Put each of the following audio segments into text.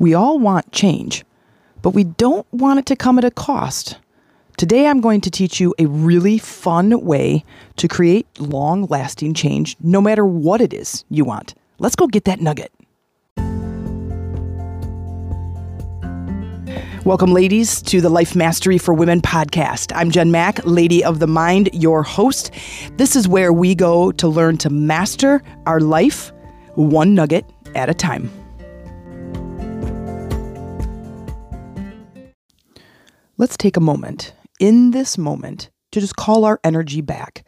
We all want change, but we don't want it to come at a cost. Today, I'm going to teach you a really fun way to create long-lasting change, no matter what it is you want. Let's go get that nugget. Welcome, ladies, to the Life Mastery for Women podcast. I'm Jen Mack, Lady of the Mind, your host. This is where we go to learn to master our life one nugget at a time. Let's take a moment. In this moment, to just call our energy back,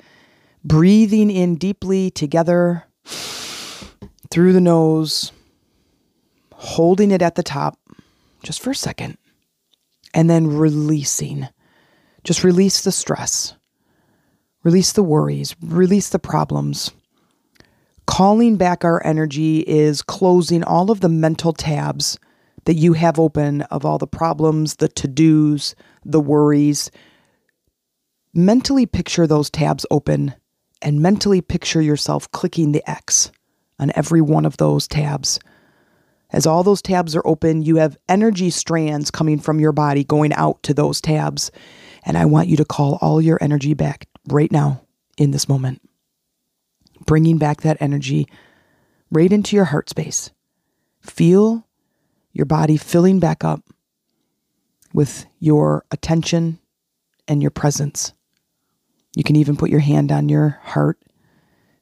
breathing in deeply together through the nose, holding it at the top just for a second, and then releasing. Just release the stress, release the worries, release the problems. Calling back our energy is closing all of the mental tabs that you have open of all the problems, the to-dos, the worries. Mentally picture those tabs open and mentally picture yourself clicking the X on every one of those tabs. As all those tabs are open, you have energy strands coming from your body going out to those tabs. And I want you to call all your energy back right now in this moment. Bringing back that energy right into your heart space. Feel your body filling back up with your attention and your presence. You can even put your hand on your heart,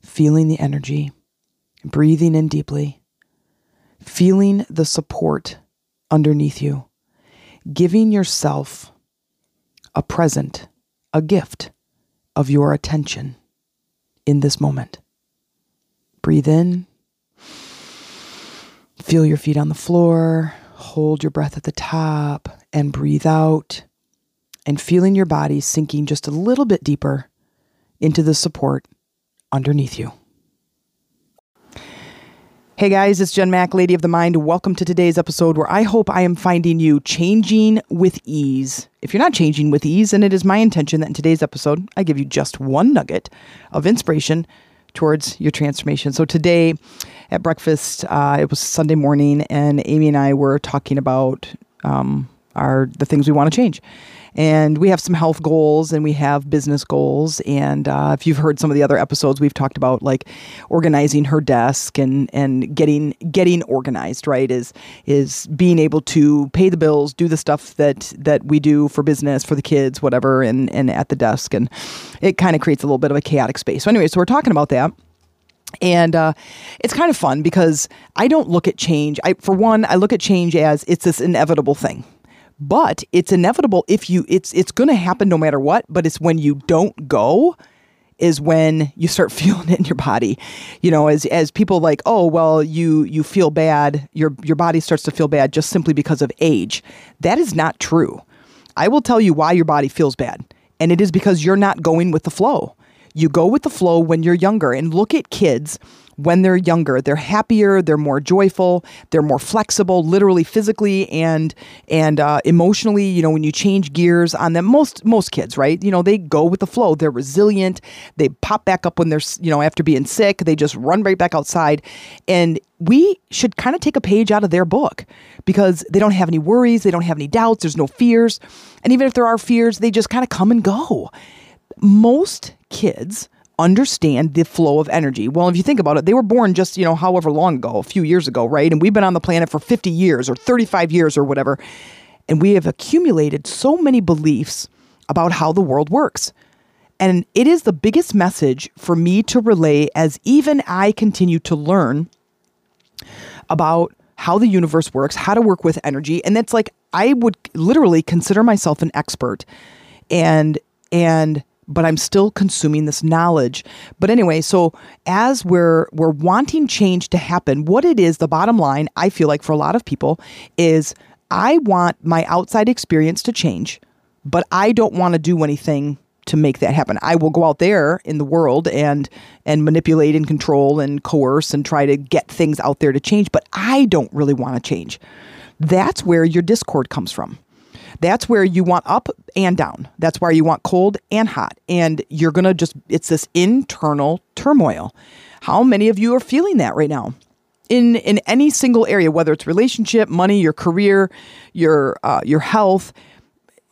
feeling the energy, breathing in deeply, feeling the support underneath you, giving yourself a present, a gift of your attention in this moment. Breathe in, feel your feet on the floor, hold your breath at the top, and breathe out, and feeling your body sinking just a little bit deeper into the support underneath you. Hey guys, it's Jen Mack, Lady of the Mind. Welcome to today's episode where I hope I am finding you changing with ease. If you're not changing with ease, then it is my intention that in today's episode, I give you just one nugget of inspiration towards your transformation. So today at breakfast, it was Sunday morning, and Amy and I were talking about the things we want to change. And we have some health goals and we have business goals. And if you've heard some of the other episodes, we've talked about like organizing her desk and getting organized, right? Is being able to pay the bills, do the stuff that we do for business, for the kids, whatever, and at the desk. And it kind of creates a little bit of a chaotic space. So anyway, so we're talking about that. And it's kind of fun because I don't look at change. For one, I look at change as it's this inevitable thing. But it's inevitable it's going to happen no matter what, but it's when you don't go is when you start feeling it in your body. You know, as people like, oh, well, you feel bad, your body starts to feel bad just simply because of age. That is not true. I will tell you why your body feels bad, and it is because you're not going with the flow. You go with the flow when you're younger, and look at kids. When they're younger, they're happier, they're more joyful, they're more flexible, literally, physically, and emotionally. You know, when you change gears on them, most kids, right? You know, they go with the flow. They're resilient. They pop back up when they're, you know, after being sick. They just run right back outside. And we should kind of take a page out of their book because they don't have any worries. They don't have any doubts. There's no fears. And even if there are fears, they just kind of come and go. Most kids understand the flow of energy. Well, if you think about it, they were born just, you know, however long ago, a few years ago, right? And we've been on the planet for 50 years or 35 years or whatever. And we have accumulated so many beliefs about how the world works. And it is the biggest message for me to relay as even I continue to learn about how the universe works, how to work with energy. And that's like, I would literally consider myself an expert but I'm still consuming this knowledge. But anyway, so as we're wanting change to happen, what it is, the bottom line, I feel like for a lot of people is I want my outside experience to change, but I don't want to do anything to make that happen. I will go out there in the world and manipulate and control and coerce and try to get things out there to change, but I don't really want to change. That's where your discord comes from. That's where you want up and down. That's where you want cold and hot. And you're going to it's this internal turmoil. How many of you are feeling that right now? in any single area, whether it's relationship, money, your career, your health,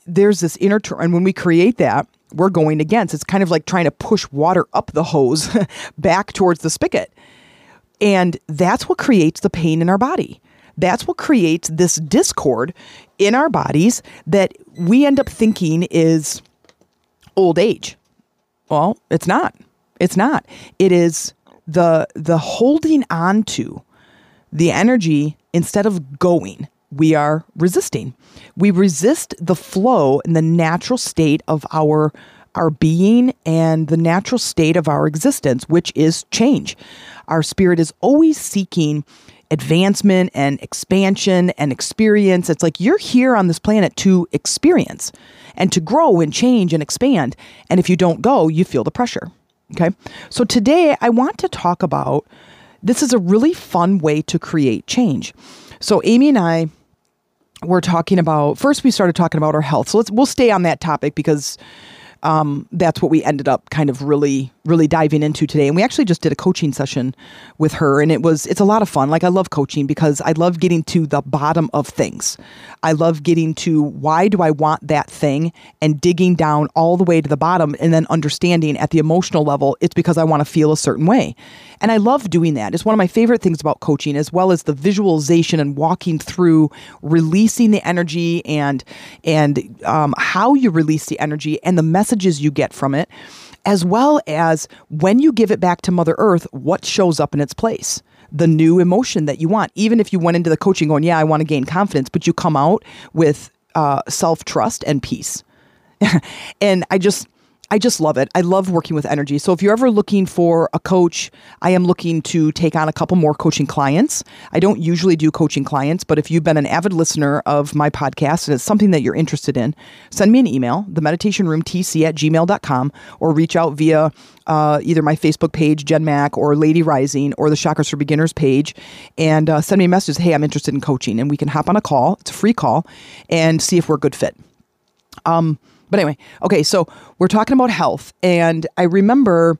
there's this inner turn. And when we create that, we're going against. It's kind of like trying to push water up the hose back towards the spigot. And that's what creates the pain in our body. That's what creates this discord in our bodies that we end up thinking is old age. Well, it's not. It's not. It is the holding on to the energy instead of going. We are resisting. We resist the flow and the natural state of our being and the natural state of our existence, which is change. Our spirit is always seeking advancement and expansion and experience. It's like you're here on this planet to experience and to grow and change and expand. And if you don't go, you feel the pressure. Okay. So today I want to talk about, this is a really fun way to create change. So Amy and I were talking about, first we started talking about our health. So we'll stay on that topic because that's what we ended up kind of really diving into today. And we actually just did a coaching session with her, and it's a lot of fun. Like, I love coaching because I love getting to the bottom of things. I love getting to why do I want that thing and digging down all the way to the bottom and then understanding at the emotional level, it's because I want to feel a certain way. And I love doing that. It's one of my favorite things about coaching, as well as the visualization and walking through releasing the energy and how you release the energy and the messages you get from it, as well as when you give it back to Mother Earth, what shows up in its place, the new emotion that you want. Even if you went into the coaching going, yeah, I want to gain confidence, but you come out with self-trust and peace. And I just love it. I love working with energy. So if you're ever looking for a coach, I am looking to take on a couple more coaching clients. I don't usually do coaching clients, but if you've been an avid listener of my podcast and it's something that you're interested in, send me an email, themeditationroomtc@gmail.com, or reach out via either my Facebook page, Jen Mack, or Lady Rising, or the Chakras for Beginners page, and send me a message, hey, I'm interested in coaching, and we can hop on a call. It's a free call, and see if we're a good fit. But anyway, okay, so we're talking about health, and I remember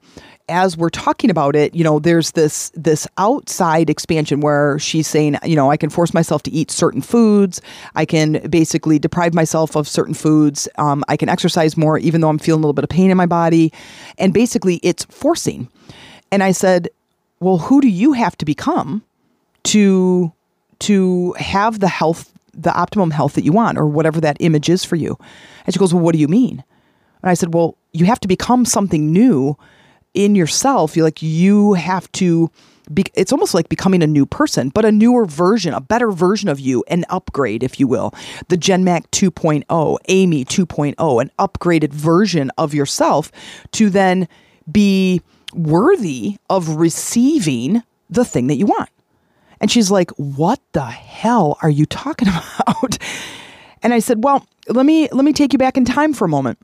as we're talking about it, you know, there's this outside expansion where she's saying, you know, I can force myself to eat certain foods. I can basically deprive myself of certain foods. I can exercise more even though I'm feeling a little bit of pain in my body. And basically it's forcing. And I said, well, who do you have to become to have the optimum health that you want, or whatever that image is for you? And she goes, well, what do you mean? And I said, well, you have to become something new in yourself. You're like, you have to be, it's almost like becoming a new person, but a newer version, a better version of you, an upgrade, if you will, the Jen Mack 2.0, Amy 2.0, an upgraded version of yourself to then be worthy of receiving the thing that you want. And she's like, what the hell are you talking about? And I said, well, let me take you back in time for a moment.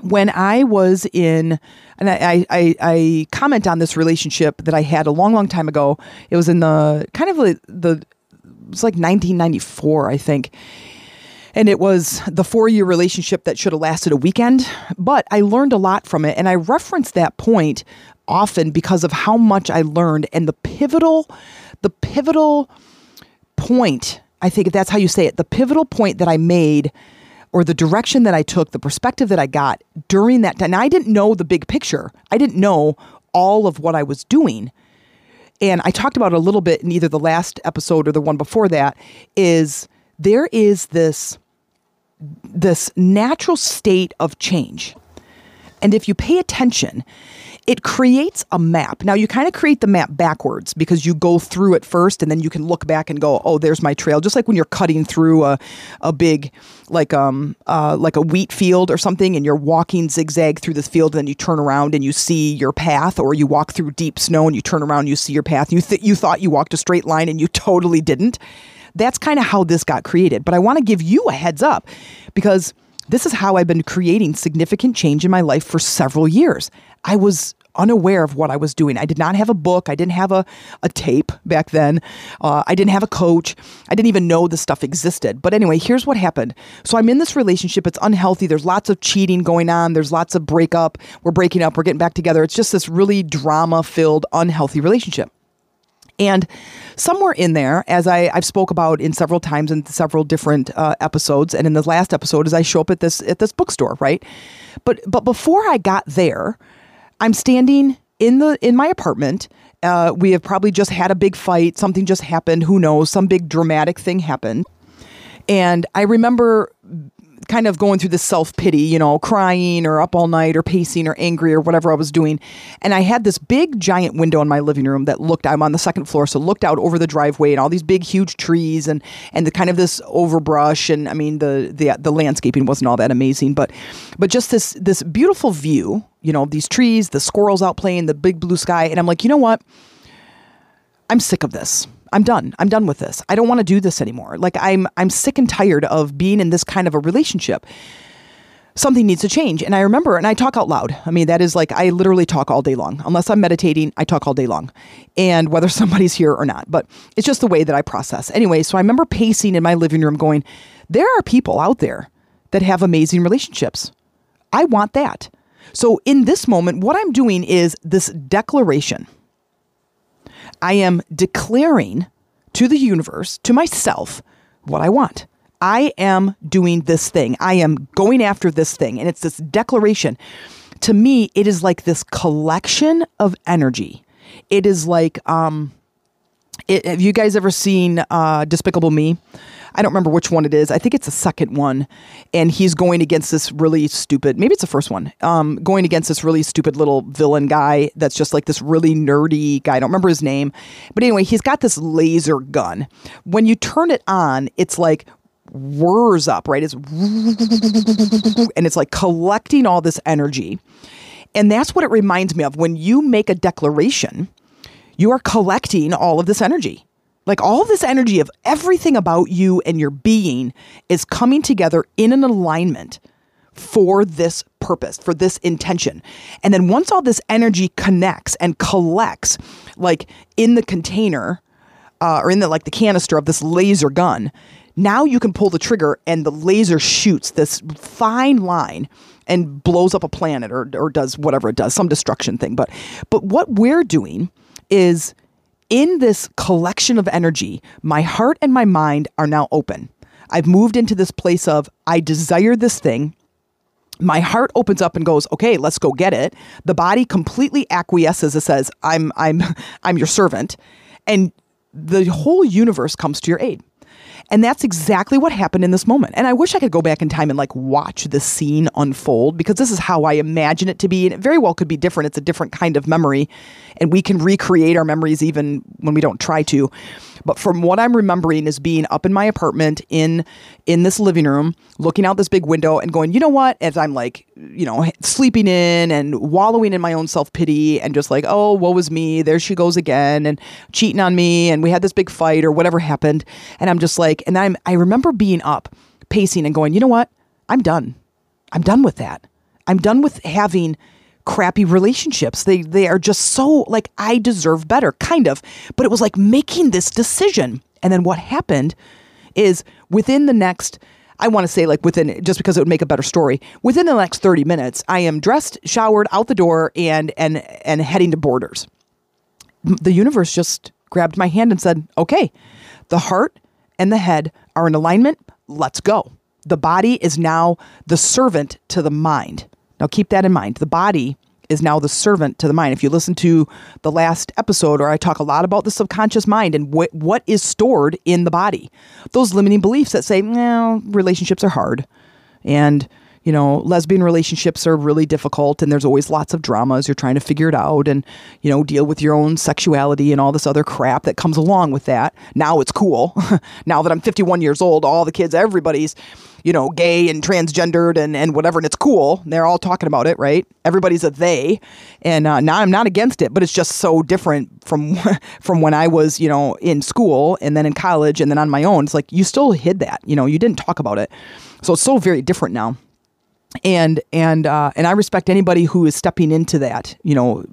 When I was in, and I comment on this relationship that I had a long time ago. It was in the kind of it was like 1994, I think. And it was the 4-year relationship that should have lasted a weekend. But I learned a lot from it. And I reference that point often because of how much I learned, and the pivotal point, I think that's how you say it, the pivotal point that I made, or the direction that I took, the perspective that I got during that time. Now, I didn't know the big picture. I didn't know all of what I was doing. And I talked about it a little bit in either the last episode or the one before that, is there is this natural state of change. And if you pay attention, it creates a map. Now, you kind of create the map backwards because you go through it first, and then you can look back and go, oh, there's my trail. Just like when you're cutting through a big, like a wheat field or something, and you're walking zigzag through this field, and then you turn around and you see your path, or you walk through deep snow and you turn around and you see your path. You thought you walked a straight line and you totally didn't. That's kind of how this got created. But I want to give you a heads up, because this is how I've been creating significant change in my life for several years. I was unaware of what I was doing. I did not have a book. I didn't have a tape back then. I didn't have a coach. I didn't even know this stuff existed. But anyway, here's what happened. So I'm in this relationship. It's unhealthy. There's lots of cheating going on. There's lots of breakup. We're breaking up. We're getting back together. It's just this really drama-filled, unhealthy relationship. And somewhere in there, as I've spoke about in several times in several different episodes, and in this last episode, as I show up at this bookstore, right? But before I got there, I'm standing in my apartment. We have probably just had a big fight. Something just happened. Who knows? Some big dramatic thing happened. And I remember kind of going through this self-pity, crying or up all night or pacing or angry or whatever I was doing. And I had this big giant window in my living room that I'm on the second floor, so looked out over the driveway and all these big, huge trees and the kind of this overbrush. And I mean, the landscaping wasn't all that amazing, but just this beautiful view, these trees, the squirrels out playing, the big blue sky. And I'm like, you know what? I'm sick of this. I'm done. I'm done with this. I don't want to do this anymore. Like I'm sick and tired of being in this kind of a relationship. Something needs to change. And I remember, and I talk out loud. I mean, that is like, I literally talk all day long. Unless I'm meditating, I talk all day long. And whether somebody's here or not, but it's just the way that I process. Anyway, so I remember pacing in my living room going, there are people out there that have amazing relationships. I want that. So in this moment, what I'm doing is this declaration. I am declaring to the universe, to myself, what I want. I am doing this thing. I am going after this thing. And it's this declaration. To me, it is like this collection of energy. It is like, have you guys ever seen Despicable Me? I don't remember which one it is. I think it's the second one. And he's going against this really stupid, maybe it's the first one, going against this really stupid little villain guy that's just like this really nerdy guy. I don't remember his name. But anyway, he's got this laser gun. When you turn it on, it's like whirs up, right? It's and it's like collecting all this energy. And that's what it reminds me of. When you make a declaration, you are collecting all of this energy. Like all this energy of everything about you and your being is coming together in an alignment for this purpose, for this intention. And then once all this energy connects and collects, like in the container or in the canister of this laser gun, now you can pull the trigger and the laser shoots this fine line and blows up a planet or does whatever it does, some destruction thing. But what we're doing is, in this collection of energy, my heart and my mind are now open. I've moved into this place of, I desire this thing. My heart opens up and goes, okay, let's go get it. The body completely acquiesces and says, I'm your servant. And the whole universe comes to your aid. And that's exactly what happened in this moment. And I wish I could go back in time and watch the scene unfold, because this is how I imagine it to be. And it very well could be different. It's a different kind of memory. And we can recreate our memories even when we don't try to. But from what I'm remembering is being up in my apartment in this living room, looking out this big window and going, you know what? As I'm sleeping in and wallowing in my own self-pity and just like, oh, woe is me. There she goes again and cheating on me. And we had this big fight or whatever happened. And I'm just like, and I remember being up, pacing and going, you know what? I'm done. I'm done with that. I'm done with having crappy relationships. They are just so I deserve better, kind of. But it was like making this decision. And then what happened is within the next, I want to say within, just because it would make a better story, within the next 30 minutes, I am dressed, showered, out the door and heading to Borders. The universe just grabbed my hand and said, okay, the heart and the head are in alignment. Let's go. The body is now the servant to the mind. Now keep that in mind. The body is now the servant to the mind. If you listen to the last episode, or I talk a lot about the subconscious mind and what is stored in the body, those limiting beliefs that say, well, relationships are hard and, lesbian relationships are really difficult and there's always lots of dramas. You're trying to figure it out and, deal with your own sexuality and all this other crap that comes along with that. Now it's cool. Now that I'm 51 years old, all the kids, everybody's, gay and transgendered and whatever. And it's cool. They're all talking about it, right? Everybody's a they. And now I'm not against it, but it's just so different from when I was, in school and then in college and then on my own. It's like, you still hid that, you didn't talk about it. So it's so very different now. And I respect anybody who is stepping into that,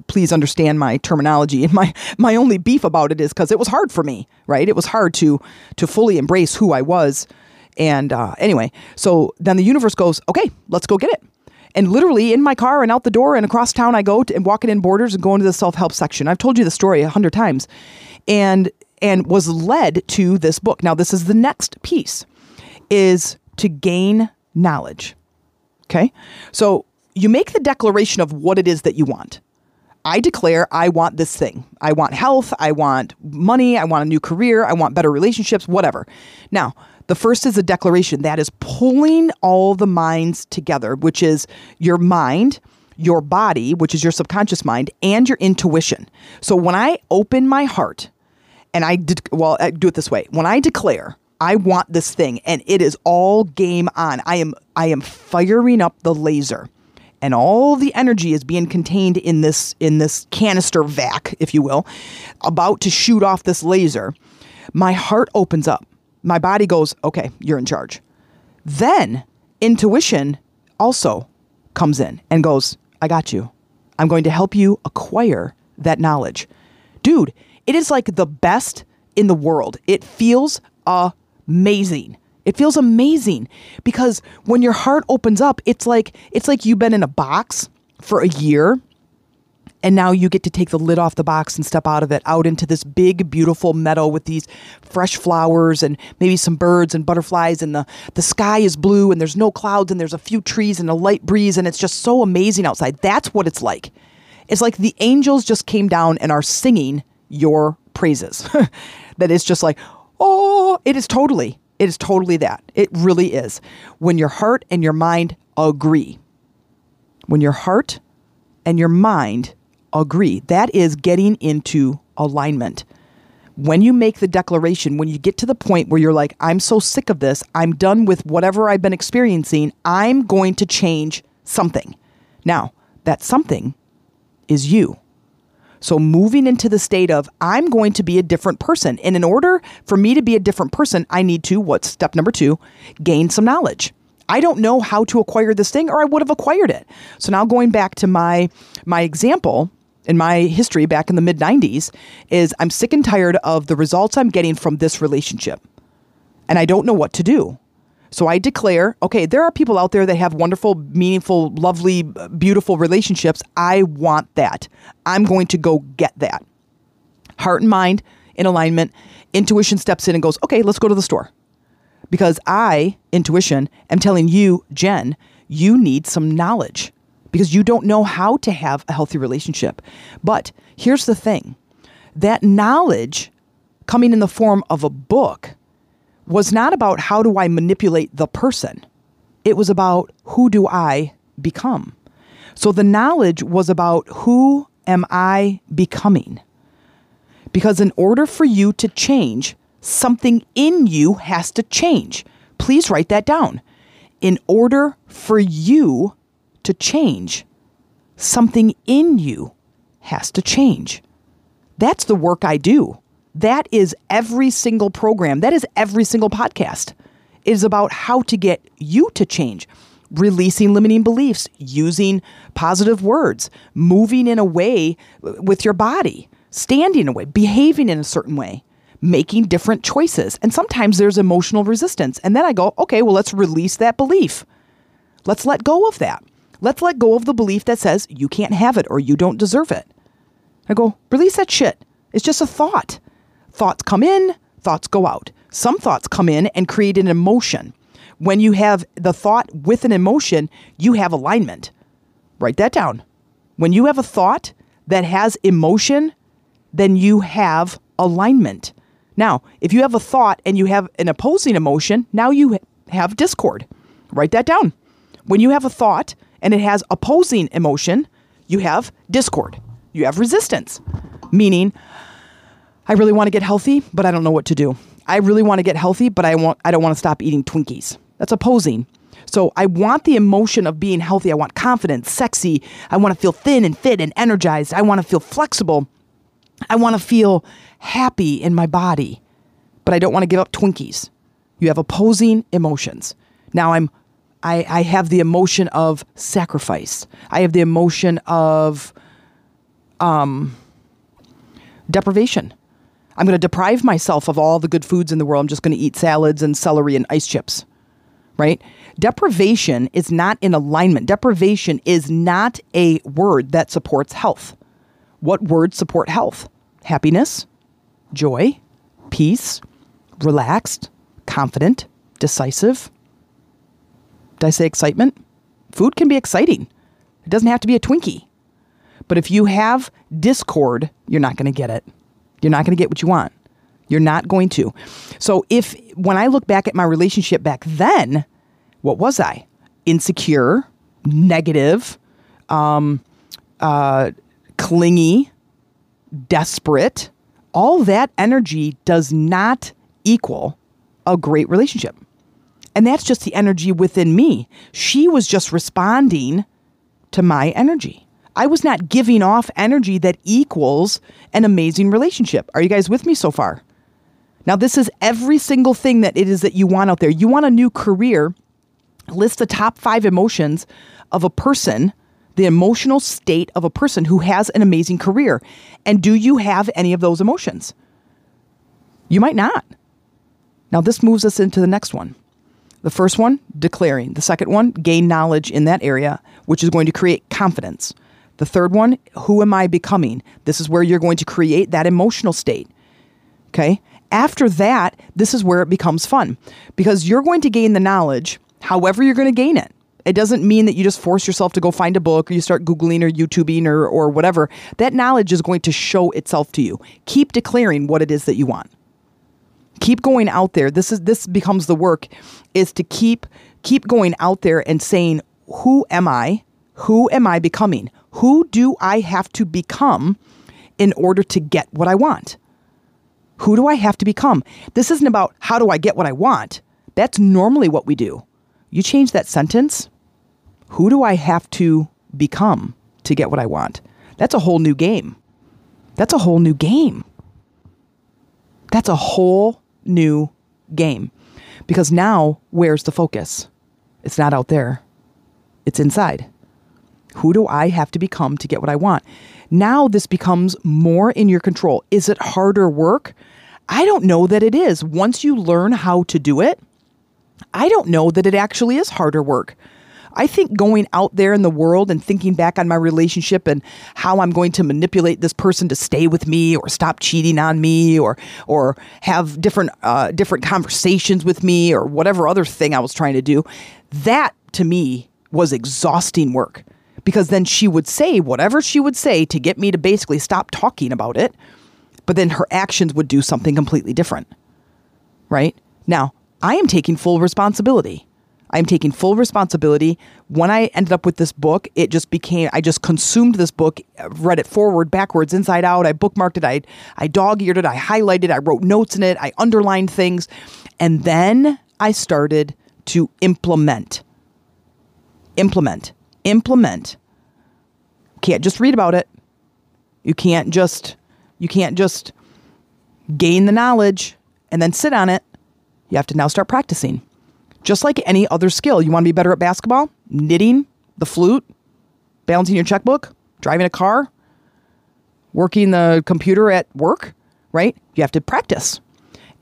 please understand my terminology. And my only beef about it is because it was hard for me, right? It was hard to fully embrace who I was. And anyway, so then the universe goes, okay, let's go get it. And literally in my car and out the door and across town, I go and walking in Borders and going to the self-help section. I've told you the story 100 times. and was led to this book. Now, this is the next piece, is to gain knowledge. Okay? So you make the declaration of what it is that you want. I declare I want this thing. I want health. I want money. I want a new career. I want better relationships, whatever. Now, the first is a declaration. That is pulling all the minds together, which is your mind, your body, which is your subconscious mind, and your intuition. So when I open my heart and I do it this way. When I declare I want this thing and it is all game on, I am firing up the laser. And all the energy is being contained in this canister vac, if you will, about to shoot off this laser. My heart opens up. My body goes, okay, you're in charge. Then intuition also comes in and goes, I got you. I'm going to help you acquire that knowledge. Dude, it is like the best in the world. It feels amazing. It feels amazing because when your heart opens up, it's like you've been in a box for a year and now you get to take the lid off the box and step out of it, out into this big, beautiful meadow with these fresh flowers and maybe some birds and butterflies, and the sky is blue and there's no clouds and there's a few trees and a light breeze and it's just so amazing outside. That's what it's like. It's like the angels just came down and are singing your praises. That is just like, oh, it is totally that. It really is. When your heart and your mind agree. When your heart and your mind agree, that is getting into alignment. When you make the declaration, when you get to the point where you're like, I'm so sick of this, I'm done with whatever I've been experiencing, I'm going to change something. Now, that something is you. So moving into the state of, I'm going to be a different person. And in order for me to be a different person, I need to, what's step number 2, gain some knowledge. I don't know how to acquire this thing, or I would have acquired it. So now going back to my example in my history back in the mid-90s is, I'm sick and tired of the results I'm getting from this relationship. And I don't know what to do. So I declare, okay, there are people out there that have wonderful, meaningful, lovely, beautiful relationships. I want that. I'm going to go get that. Heart and mind in alignment. Intuition steps in and goes, okay, let's go to the store. Because I, intuition, am telling you, Jen, you need some knowledge because you don't know how to have a healthy relationship. But here's the thing. That knowledge coming in the form of a book was not about how do I manipulate the person. It was about who do I become. So the knowledge was about who am I becoming? Because in order for you to change, something in you has to change. Please write that down. In order for you to change, something in you has to change. That's the work I do. That is every single program. That is every single podcast. It is about how to get you to change, releasing limiting beliefs, using positive words, moving in a way with your body, standing in a way, behaving in a certain way, making different choices. And sometimes there's emotional resistance. And then I go, okay, well, let's release that belief. Let's let go of that. Let's let go of the belief that says you can't have it or you don't deserve it. I go, release that shit. It's just a thought. Thoughts come in, thoughts go out. Some thoughts come in and create an emotion. When you have the thought with an emotion, you have alignment. Write that down. When you have a thought that has emotion, then you have alignment. Now, if you have a thought and you have an opposing emotion, now you have discord. Write that down. When you have a thought and it has opposing emotion, you have discord. You have resistance, meaning, I really want to get healthy, but I don't know what to do. I really want to get healthy, but I don't want to stop eating Twinkies. That's opposing. So I want the emotion of being healthy. I want confidence, sexy. I want to feel thin and fit and energized. I want to feel flexible. I want to feel happy in my body, but I don't want to give up Twinkies. You have opposing emotions. Now I have the emotion of sacrifice. I have the emotion of deprivation. I'm going to deprive myself of all the good foods in the world. I'm just going to eat salads and celery and ice chips, right? Deprivation is not in alignment. Deprivation is not a word that supports health. What words support health? Happiness, joy, peace, relaxed, confident, decisive. Did I say excitement? Food can be exciting. It doesn't have to be a Twinkie. But if you have discord, you're not going to get it. You're not going to get what you want. You're not going to. So when I look back at my relationship back then, what was I? Insecure, negative, clingy, desperate. All that energy does not equal a great relationship. And that's just the energy within me. She was just responding to my energy. I was not giving off energy that equals an amazing relationship. Are you guys with me so far? Now, this is every single thing that it is that you want out there. You want a new career. List the top 5 emotions of a person, the emotional state of a person who has an amazing career. And do you have any of those emotions? You might not. Now, this moves us into the next one. The first one, declaring. The second one, gain knowledge in that area, which is going to create confidence. The third one, who am I becoming? This is where you're going to create that emotional state. Okay? After that, this is where it becomes fun, because you're going to gain the knowledge however you're going to gain it. It doesn't mean that you just force yourself to go find a book, or you start Googling or YouTubing or whatever. That knowledge is going to show itself to you. Keep declaring what it is that you want. Keep going out there. This becomes the work, is to keep going out there and saying, who am I? Who am I becoming? Who do I have to become in order to get what I want? Who do I have to become? This isn't about how do I get what I want. That's normally what we do. You change that sentence. Who do I have to become to get what I want? That's a whole new game. That's a whole new game. That's a whole new game. Because now, where's the focus? It's not out there. It's inside. Who do I have to become to get what I want? Now this becomes more in your control. Is it harder work? I don't know that it is. Once you learn how to do it, I don't know that it actually is harder work. I think going out there in the world and thinking back on my relationship and how I'm going to manipulate this person to stay with me or stop cheating on me or have different conversations with me or whatever other thing I was trying to do, that to me was exhausting work. Because then she would say whatever she would say to get me to basically stop talking about it. But then her actions would do something completely different. Right? Now, I am taking full responsibility. I'm taking full responsibility. When I ended up with this book, it just became, I just consumed this book, read it forward, backwards, inside out. I bookmarked it. I dog-eared it. I highlighted. I wrote notes in it. I underlined things. And then I started to implement. Can't just read about it. You can't just gain the knowledge and then sit on it. You have to now start practicing. Just like any other skill. You want to be better at basketball, knitting, the flute, balancing your checkbook, driving a car, working the computer at work, right? You have to practice.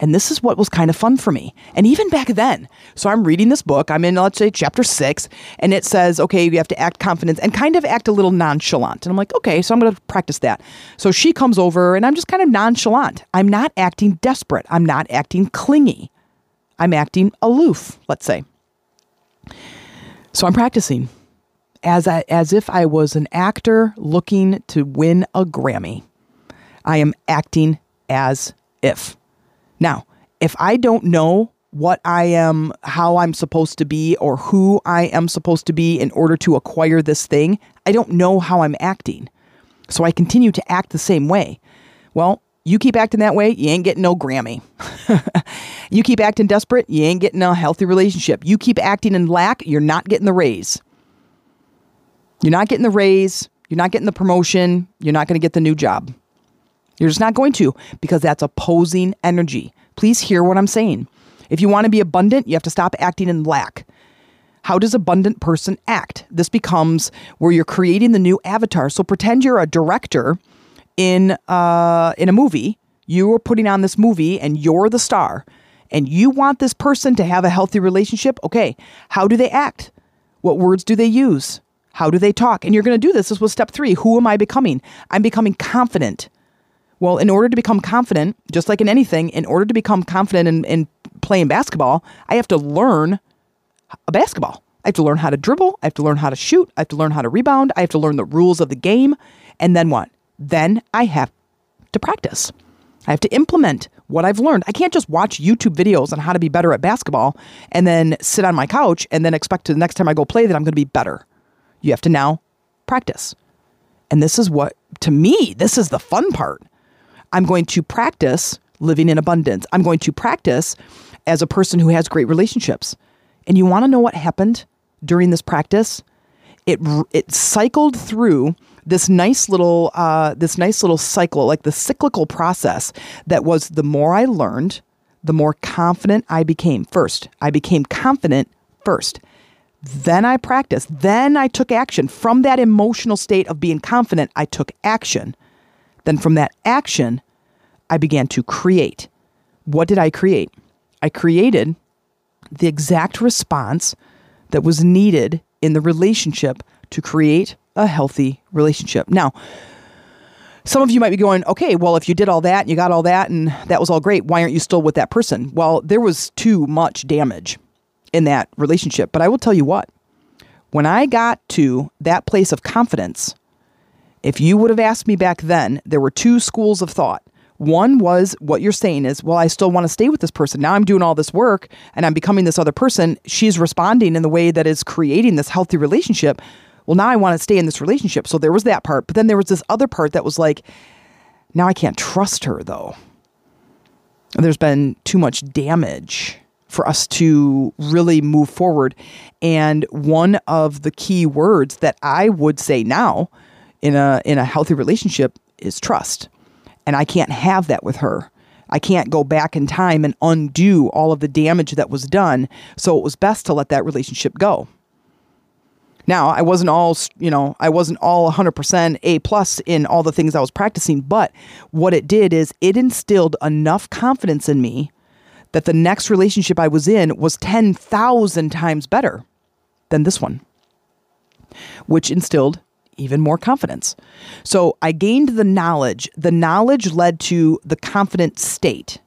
And this is what was kind of fun for me. And even back then, so I'm reading this book. I'm in, let's say, chapter 6, and it says, okay, you have to act confident and kind of act a little nonchalant. And I'm like, okay, so I'm going to practice that. So she comes over, and I'm just kind of nonchalant. I'm not acting desperate. I'm not acting clingy. I'm acting aloof, let's say. So I'm practicing as if I was an actor looking to win a Grammy. I am acting as if. Now, if I don't know what I am, how I'm supposed to be, or who I am supposed to be in order to acquire this thing, I don't know how I'm acting. So I continue to act the same way. Well, you keep acting that way, you ain't getting no Grammy. You keep acting desperate, you ain't getting a healthy relationship. You keep acting in lack, you're not getting the raise. You're not getting the raise. You're not getting the promotion. You're not going to get the new job. You're just not going to, because that's opposing energy. Please hear what I'm saying. If you want to be abundant, you have to stop acting in lack. How does abundant person act? This becomes where you're creating the new avatar. So pretend you're a director in a movie. You are putting on this movie and you're the star. And you want this person to have a healthy relationship. Okay, how do they act? What words do they use? How do they talk? And you're going to do this. This was step 3. Who am I becoming? I'm becoming confident. Well, in order to become confident, just like in anything, in order to become confident in playing basketball, I have to learn basketball. I have to learn how to dribble. I have to learn how to shoot. I have to learn how to rebound. I have to learn the rules of the game. And then what? Then I have to practice. I have to implement what I've learned. I can't just watch YouTube videos on how to be better at basketball and then sit on my couch and then expect to the next time I go play that I'm going to be better. You have to now practice. And this is what, to me, this is the fun part. I'm going to practice living in abundance. I'm going to practice as a person who has great relationships. And you want to know what happened during this practice? It cycled through this nice little cycle, like the cyclical process that was the more I learned, the more confident I became first. I became confident first. Then I practiced. Then I took action. From that emotional state of being confident, I took action. Then from that action, I began to create. What did I create? I created the exact response that was needed in the relationship to create a healthy relationship. Now, some of you might be going, okay, well, if you did all that and you got all that and that was all great, why aren't you still with that person? Well, there was too much damage in that relationship. But I will tell you what, when I got to that place of confidence, if you would have asked me back then, there were two schools of thought. One was what you're saying is, well, I still want to stay with this person. Now I'm doing all this work and I'm becoming this other person. She's responding in the way that is creating this healthy relationship. Well, now I want to stay in this relationship. So there was that part. But then there was this other part that was like, now I can't trust her though. There's been too much damage for us to really move forward. And one of the key words that I would say now in a healthy relationship is trust. And I can't have that with her. I can't go back in time and undo all of the damage that was done. So it was best to let that relationship go. Now, I wasn't all 100% A+ in all the things I was practicing. But what it did is it instilled enough confidence in me that the next relationship I was in was 10,000 times better than this one, which instilled even more confidence. So I gained the knowledge. The knowledge led to the confident state.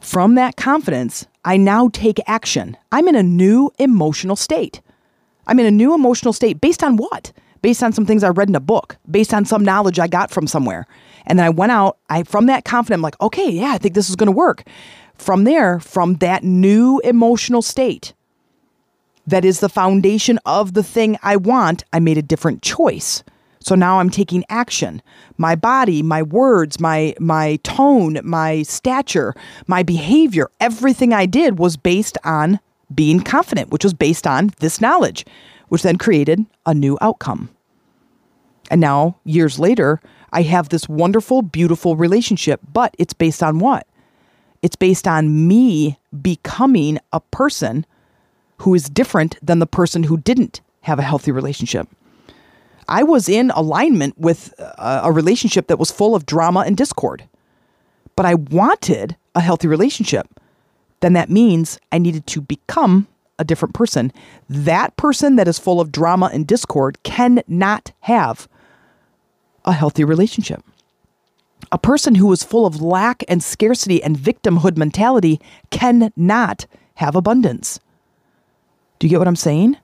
From that confidence, I now take action. I'm in a new emotional state. I'm in a new emotional state based on what? Based on some things I read in a book, based on some knowledge I got from somewhere. And then I went out, from that confident, I'm like, okay, yeah, I think this is going to work. From there, from that new emotional state, that is the foundation of the thing I want, I made a different choice. So now I'm taking action. My body, my words, my tone, my stature, my behavior, everything I did was based on being confident, which was based on this knowledge, which then created a new outcome. And now, years later, I have this wonderful, beautiful relationship, but it's based on what? It's based on me becoming a person who is different than the person who didn't have a healthy relationship. I was in alignment with a relationship that was full of drama and discord, but I wanted a healthy relationship. Then that means I needed to become a different person. That person that is full of drama and discord cannot have a healthy relationship. A person who is full of lack and scarcity and victimhood mentality cannot have abundance. Do you get what I'm saying?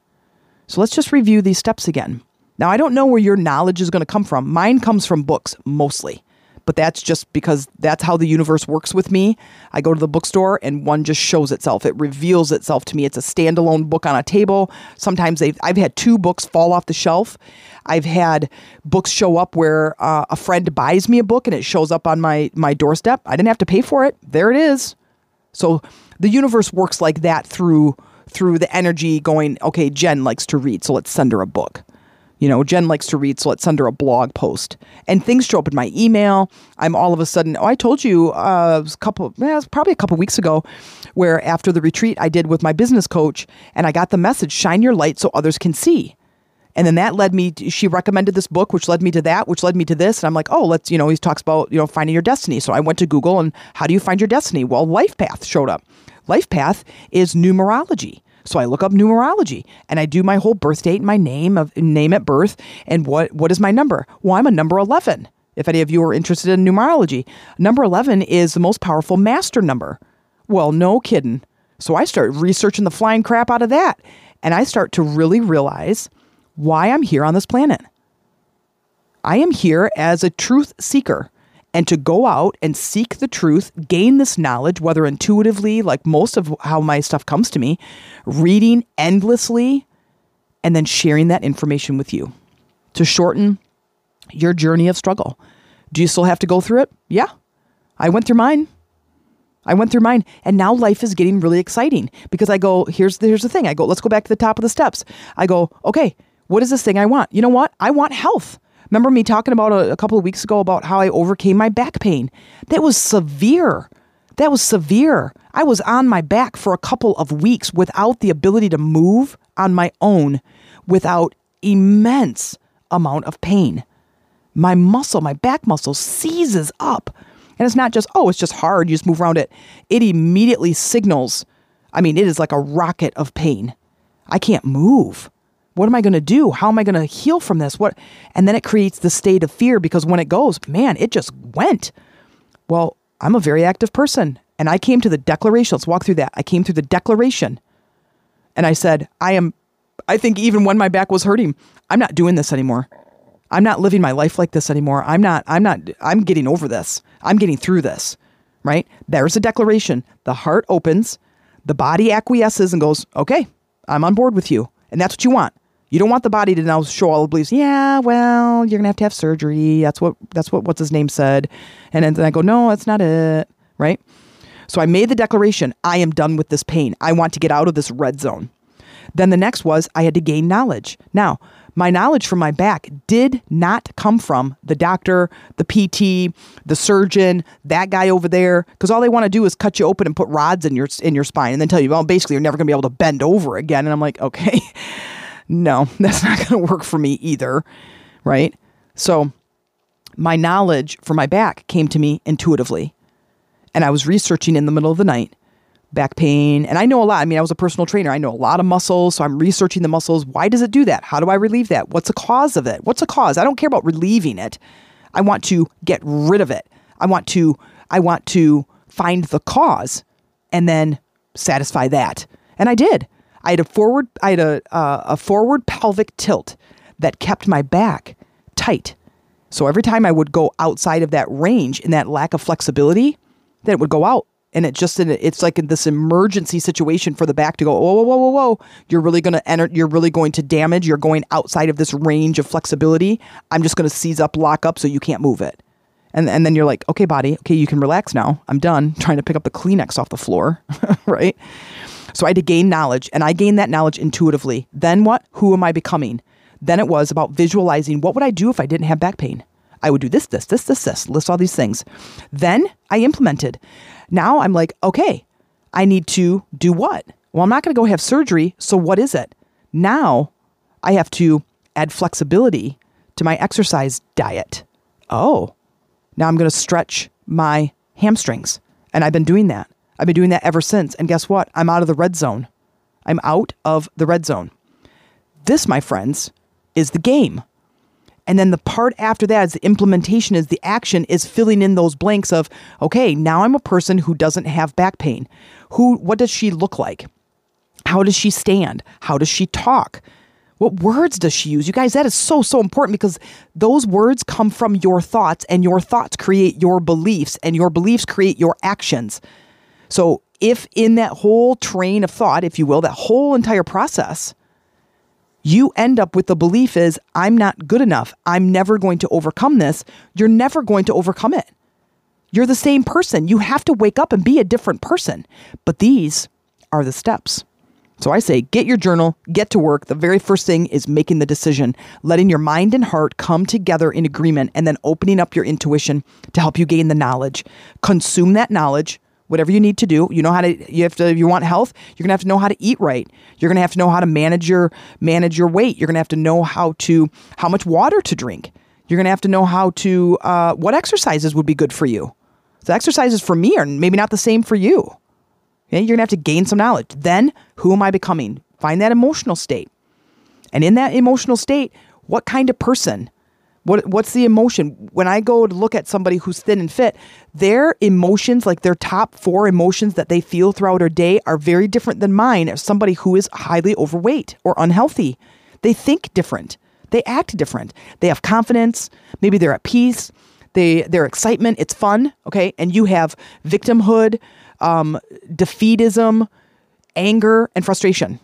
So let's just review these steps again. Now, I don't know where your knowledge is going to come from. Mine comes from books mostly, but that's just because that's how the universe works with me. I go to the bookstore and one just shows itself. It reveals itself to me. It's a standalone book on a table. Sometimes I've had two books fall off the shelf. I've had books show up where a friend buys me a book and it shows up on my doorstep. I didn't have to pay for it. There it is. So the universe works like that through the energy going, okay, Jen likes to read, so let's send her a book. You know, Jen likes to read, so let's send her a blog post. And things show up in my email. I'm all of a sudden, I told you probably a couple weeks ago, where after the retreat I did with my business coach, and I got the message, shine your light so others can see. And then that led me, she recommended this book, which led me to that, which led me to this. And I'm like, oh, he talks about, finding your destiny. So I went to Google and how do you find your destiny? Well, Life Path showed up. Life Path is numerology. So I look up numerology and I do my whole birth date and my name at birth and what is my number? Well, I'm a number 11. if any of you are interested in numerology. Number 11 is the most powerful master number. Well, no kidding. So I start researching the flying crap out of that. And I start to really realize why I'm here on this planet. I am here as a truth seeker, and to go out and seek the truth, gain this knowledge, whether intuitively, like most of how my stuff comes to me, reading endlessly, and then sharing that information with you to shorten your journey of struggle. Do you still have to go through it? Yeah, I went through mine. And now life is getting really exciting because I go, here's the thing. I go, let's go back to the top of the steps. I go, okay, what is this thing I want? You know what? I want health. Remember me talking about a couple of weeks ago about how I overcame my back pain. That was severe. I was on my back for a couple of weeks without the ability to move on my own, without immense amount of pain. My muscle, my back muscle seizes up. And it's not just, oh, it's just hard. You just move around it. It immediately signals. I mean, it is like a rocket of pain. I can't move. What am I going to do? How am I going to heal from this? What? And then it creates the state of fear because when it goes, man, it just went. Well, I'm a very active person. And I came to the declaration. Let's walk through that. I came through the declaration. And I said, I think even when my back was hurting, I'm not doing this anymore. I'm not living my life like this anymore. I'm getting over this. I'm getting through this, right? There's a declaration. The heart opens, the body acquiesces and goes, okay, I'm on board with you. And that's what you want. You don't want the body to now show all the beliefs. Yeah, well, you're going to have surgery. That's what what's his name said. And then I go, no, that's not it, right? So I made the declaration. I am done with this pain. I want to get out of this red zone. Then the next was I had to gain knowledge. Now, my knowledge from my back did not come from the doctor, the PT, the surgeon, that guy over there, because all they want to do is cut you open and put rods in your spine and then tell you, well, basically, you're never going to be able to bend over again. And I'm like, okay, no, that's not going to work for me either, right? So my knowledge from my back came to me intuitively, and I was researching in the middle of the night. Back pain. And I know a lot. I mean, I was a personal trainer. I know a lot of muscles. So I'm researching the muscles. Why does it do that? How do I relieve that? What's the cause of it? I don't care about relieving it. I want to get rid of it. I want to find the cause and then satisfy that. And I did. I had a forward pelvic tilt that kept my back tight. So every time I would go outside of that range in that lack of flexibility, then it would go out. And it's like in this emergency situation for the back to go, whoa. You're really going to damage. You're going outside of this range of flexibility. I'm just going to seize up, lock up so you can't move it. And then you're like, okay, body, okay, you can relax now. I'm done trying to pick up the Kleenex off the floor, right? So I had to gain knowledge, and I gained that knowledge intuitively. Then what? Who am I becoming? Then it was about visualizing what would I do if I didn't have back pain? I would do this, list all these things. Then I implemented. Now I'm like, okay, I need to do what? Well, I'm not going to go have surgery. So what is it? Now I have to add flexibility to my exercise diet. Oh, now I'm going to stretch my hamstrings. And I've been doing that. I've been doing that ever since. And guess what? I'm out of the red zone. This, my friends, is the game. And then the part after that is the implementation, is the action, is filling in those blanks of, okay, now I'm a person who doesn't have back pain. What does she look like? How does she stand? How does she talk? What words does she use? You guys, that is so, so important, because those words come from your thoughts, and your thoughts create your beliefs, and your beliefs create your actions. So if in that whole train of thought, if you will, that whole entire process, you end up with the belief is, I'm not good enough. I'm never going to overcome this. You're never going to overcome it. You're the same person. You have to wake up and be a different person. But these are the steps. So I say, get your journal, get to work. The very first thing is making the decision, letting your mind and heart come together in agreement, and then opening up your intuition to help you gain the knowledge. Consume that knowledge. Whatever you need to do, if you want health, you're going to have to know how to eat right. You're going to have to know how to manage your weight. You're going to have to know how much water to drink. You're going to have to know what exercises would be good for you. The exercises for me are maybe not the same for you. Okay? You're going to have to gain some knowledge. Then, who am I becoming? Find that emotional state. And in that emotional state, what kind of person? What's the emotion? When I go to look at somebody who's thin and fit, their emotions, like their top 4 emotions that they feel throughout their day are very different than mine as somebody who is highly overweight or unhealthy. They think different. They act different. They have confidence. Maybe they're at peace. Their excitement. It's fun. Okay. And you have victimhood, defeatism, anger, and frustration.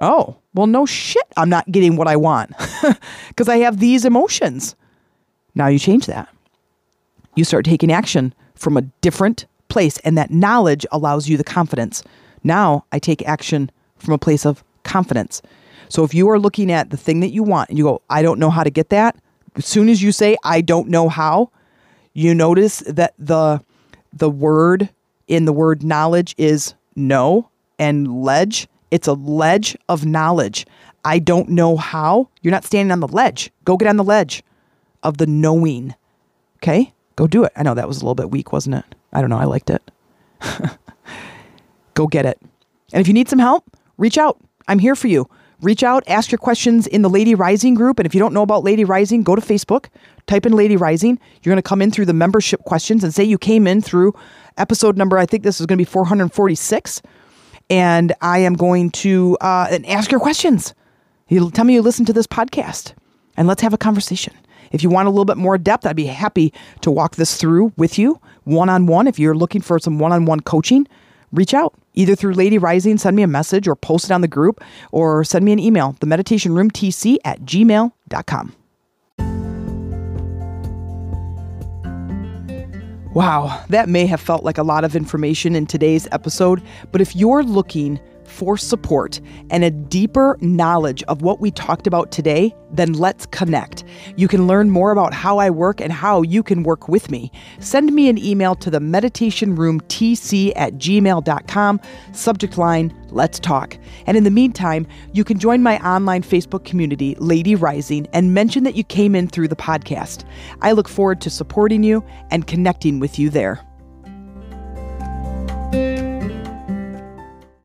Oh, well, no shit. I'm not getting what I want because I have these emotions. Now you change that. You start taking action from a different place, and that knowledge allows you the confidence. Now I take action from a place of confidence. So if you are looking at the thing that you want and you go, I don't know how to get that. As soon as you say, I don't know how, you notice that the word in the word knowledge is no and ledge. It's a ledge of knowledge. I don't know how. You're not standing on the ledge. Go get on the ledge of the knowing. Okay? Go do it. I know that was a little bit weak, wasn't it? I don't know. I liked it. Go get it. And if you need some help, reach out. I'm here for you. Reach out, ask your questions in the Lady Rising group. And if you don't know about Lady Rising, go to Facebook, type in Lady Rising. You're going to come in through the membership questions and say you came in through episode number, I think this is going to be 446. And I am going to ask your questions. You'll tell me you listen to this podcast and let's have a conversation. If you want a little bit more depth, I'd be happy to walk this through with you one-on-one. If you're looking for some one-on-one coaching, reach out either through Lady Rising, send me a message or post it on the group or send me an email, themeditationroomtc@gmail.com. Wow, that may have felt like a lot of information in today's episode, but if you're looking for support and a deeper knowledge of what we talked about today, then let's connect. You can learn more about how I work and how you can work with me. Send me an email to themeditationroomtc@gmail.com, subject line, let's talk. And in the meantime, you can join my online Facebook community, Lady Rising, and mention that you came in through the podcast. I look forward to supporting you and connecting with you there.